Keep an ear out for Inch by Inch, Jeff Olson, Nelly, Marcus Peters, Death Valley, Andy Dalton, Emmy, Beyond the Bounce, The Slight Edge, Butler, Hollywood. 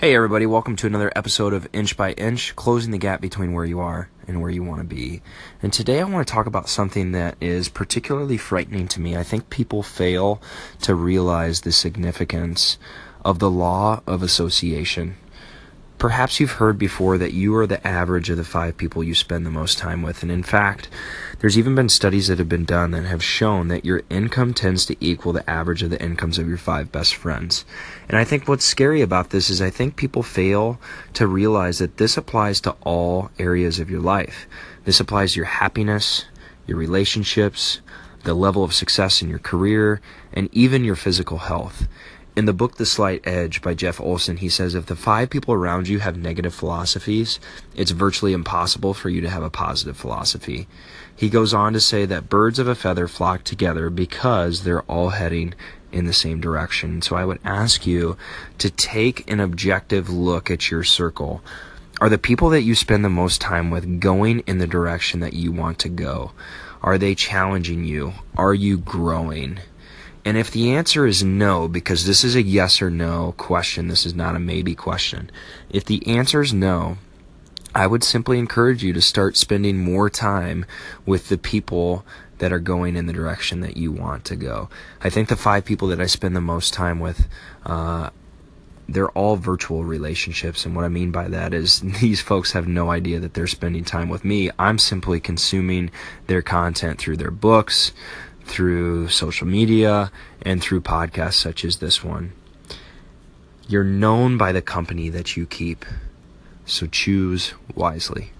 Hey everybody, welcome to another episode of Inch by Inch, closing the gap between where you are and where you want to be. And today I want to talk about something that is particularly frightening to me. I think people fail to realize the significance of the law of association. Perhaps you've heard before that you are the average of the five people you spend the most time with. And in fact, there's even been studies that have been done that have shown that your income tends to equal the average of the incomes of your five best friends. And I think what's scary about this is I think people fail to realize that this applies to all areas of your life. This applies to your happiness, your relationships, the level of success in your career, and even your physical health. In the book, The Slight Edge by Jeff Olson, he says, if the five people around you have negative philosophies, it's virtually impossible for you to have a positive philosophy. He goes on to say that birds of a feather flock together because they're all heading in the same direction. So I would ask you to take an objective look at your circle. Are the people that you spend the most time with going in the direction that you want to go? Are they challenging you? Are you growing? And if the answer is no, because this is a yes or no question, this is not a maybe question. If the answer is no, I would simply encourage you to start spending more time with the people that are going in the direction that you want to go. I think the five people that I spend the most time with, they're all virtual relationships. And what I mean by that is these folks have no idea that they're spending time with me. I'm simply consuming their content through their books, through social media, and through podcasts such as this one. You're known by the company that you keep, so choose wisely.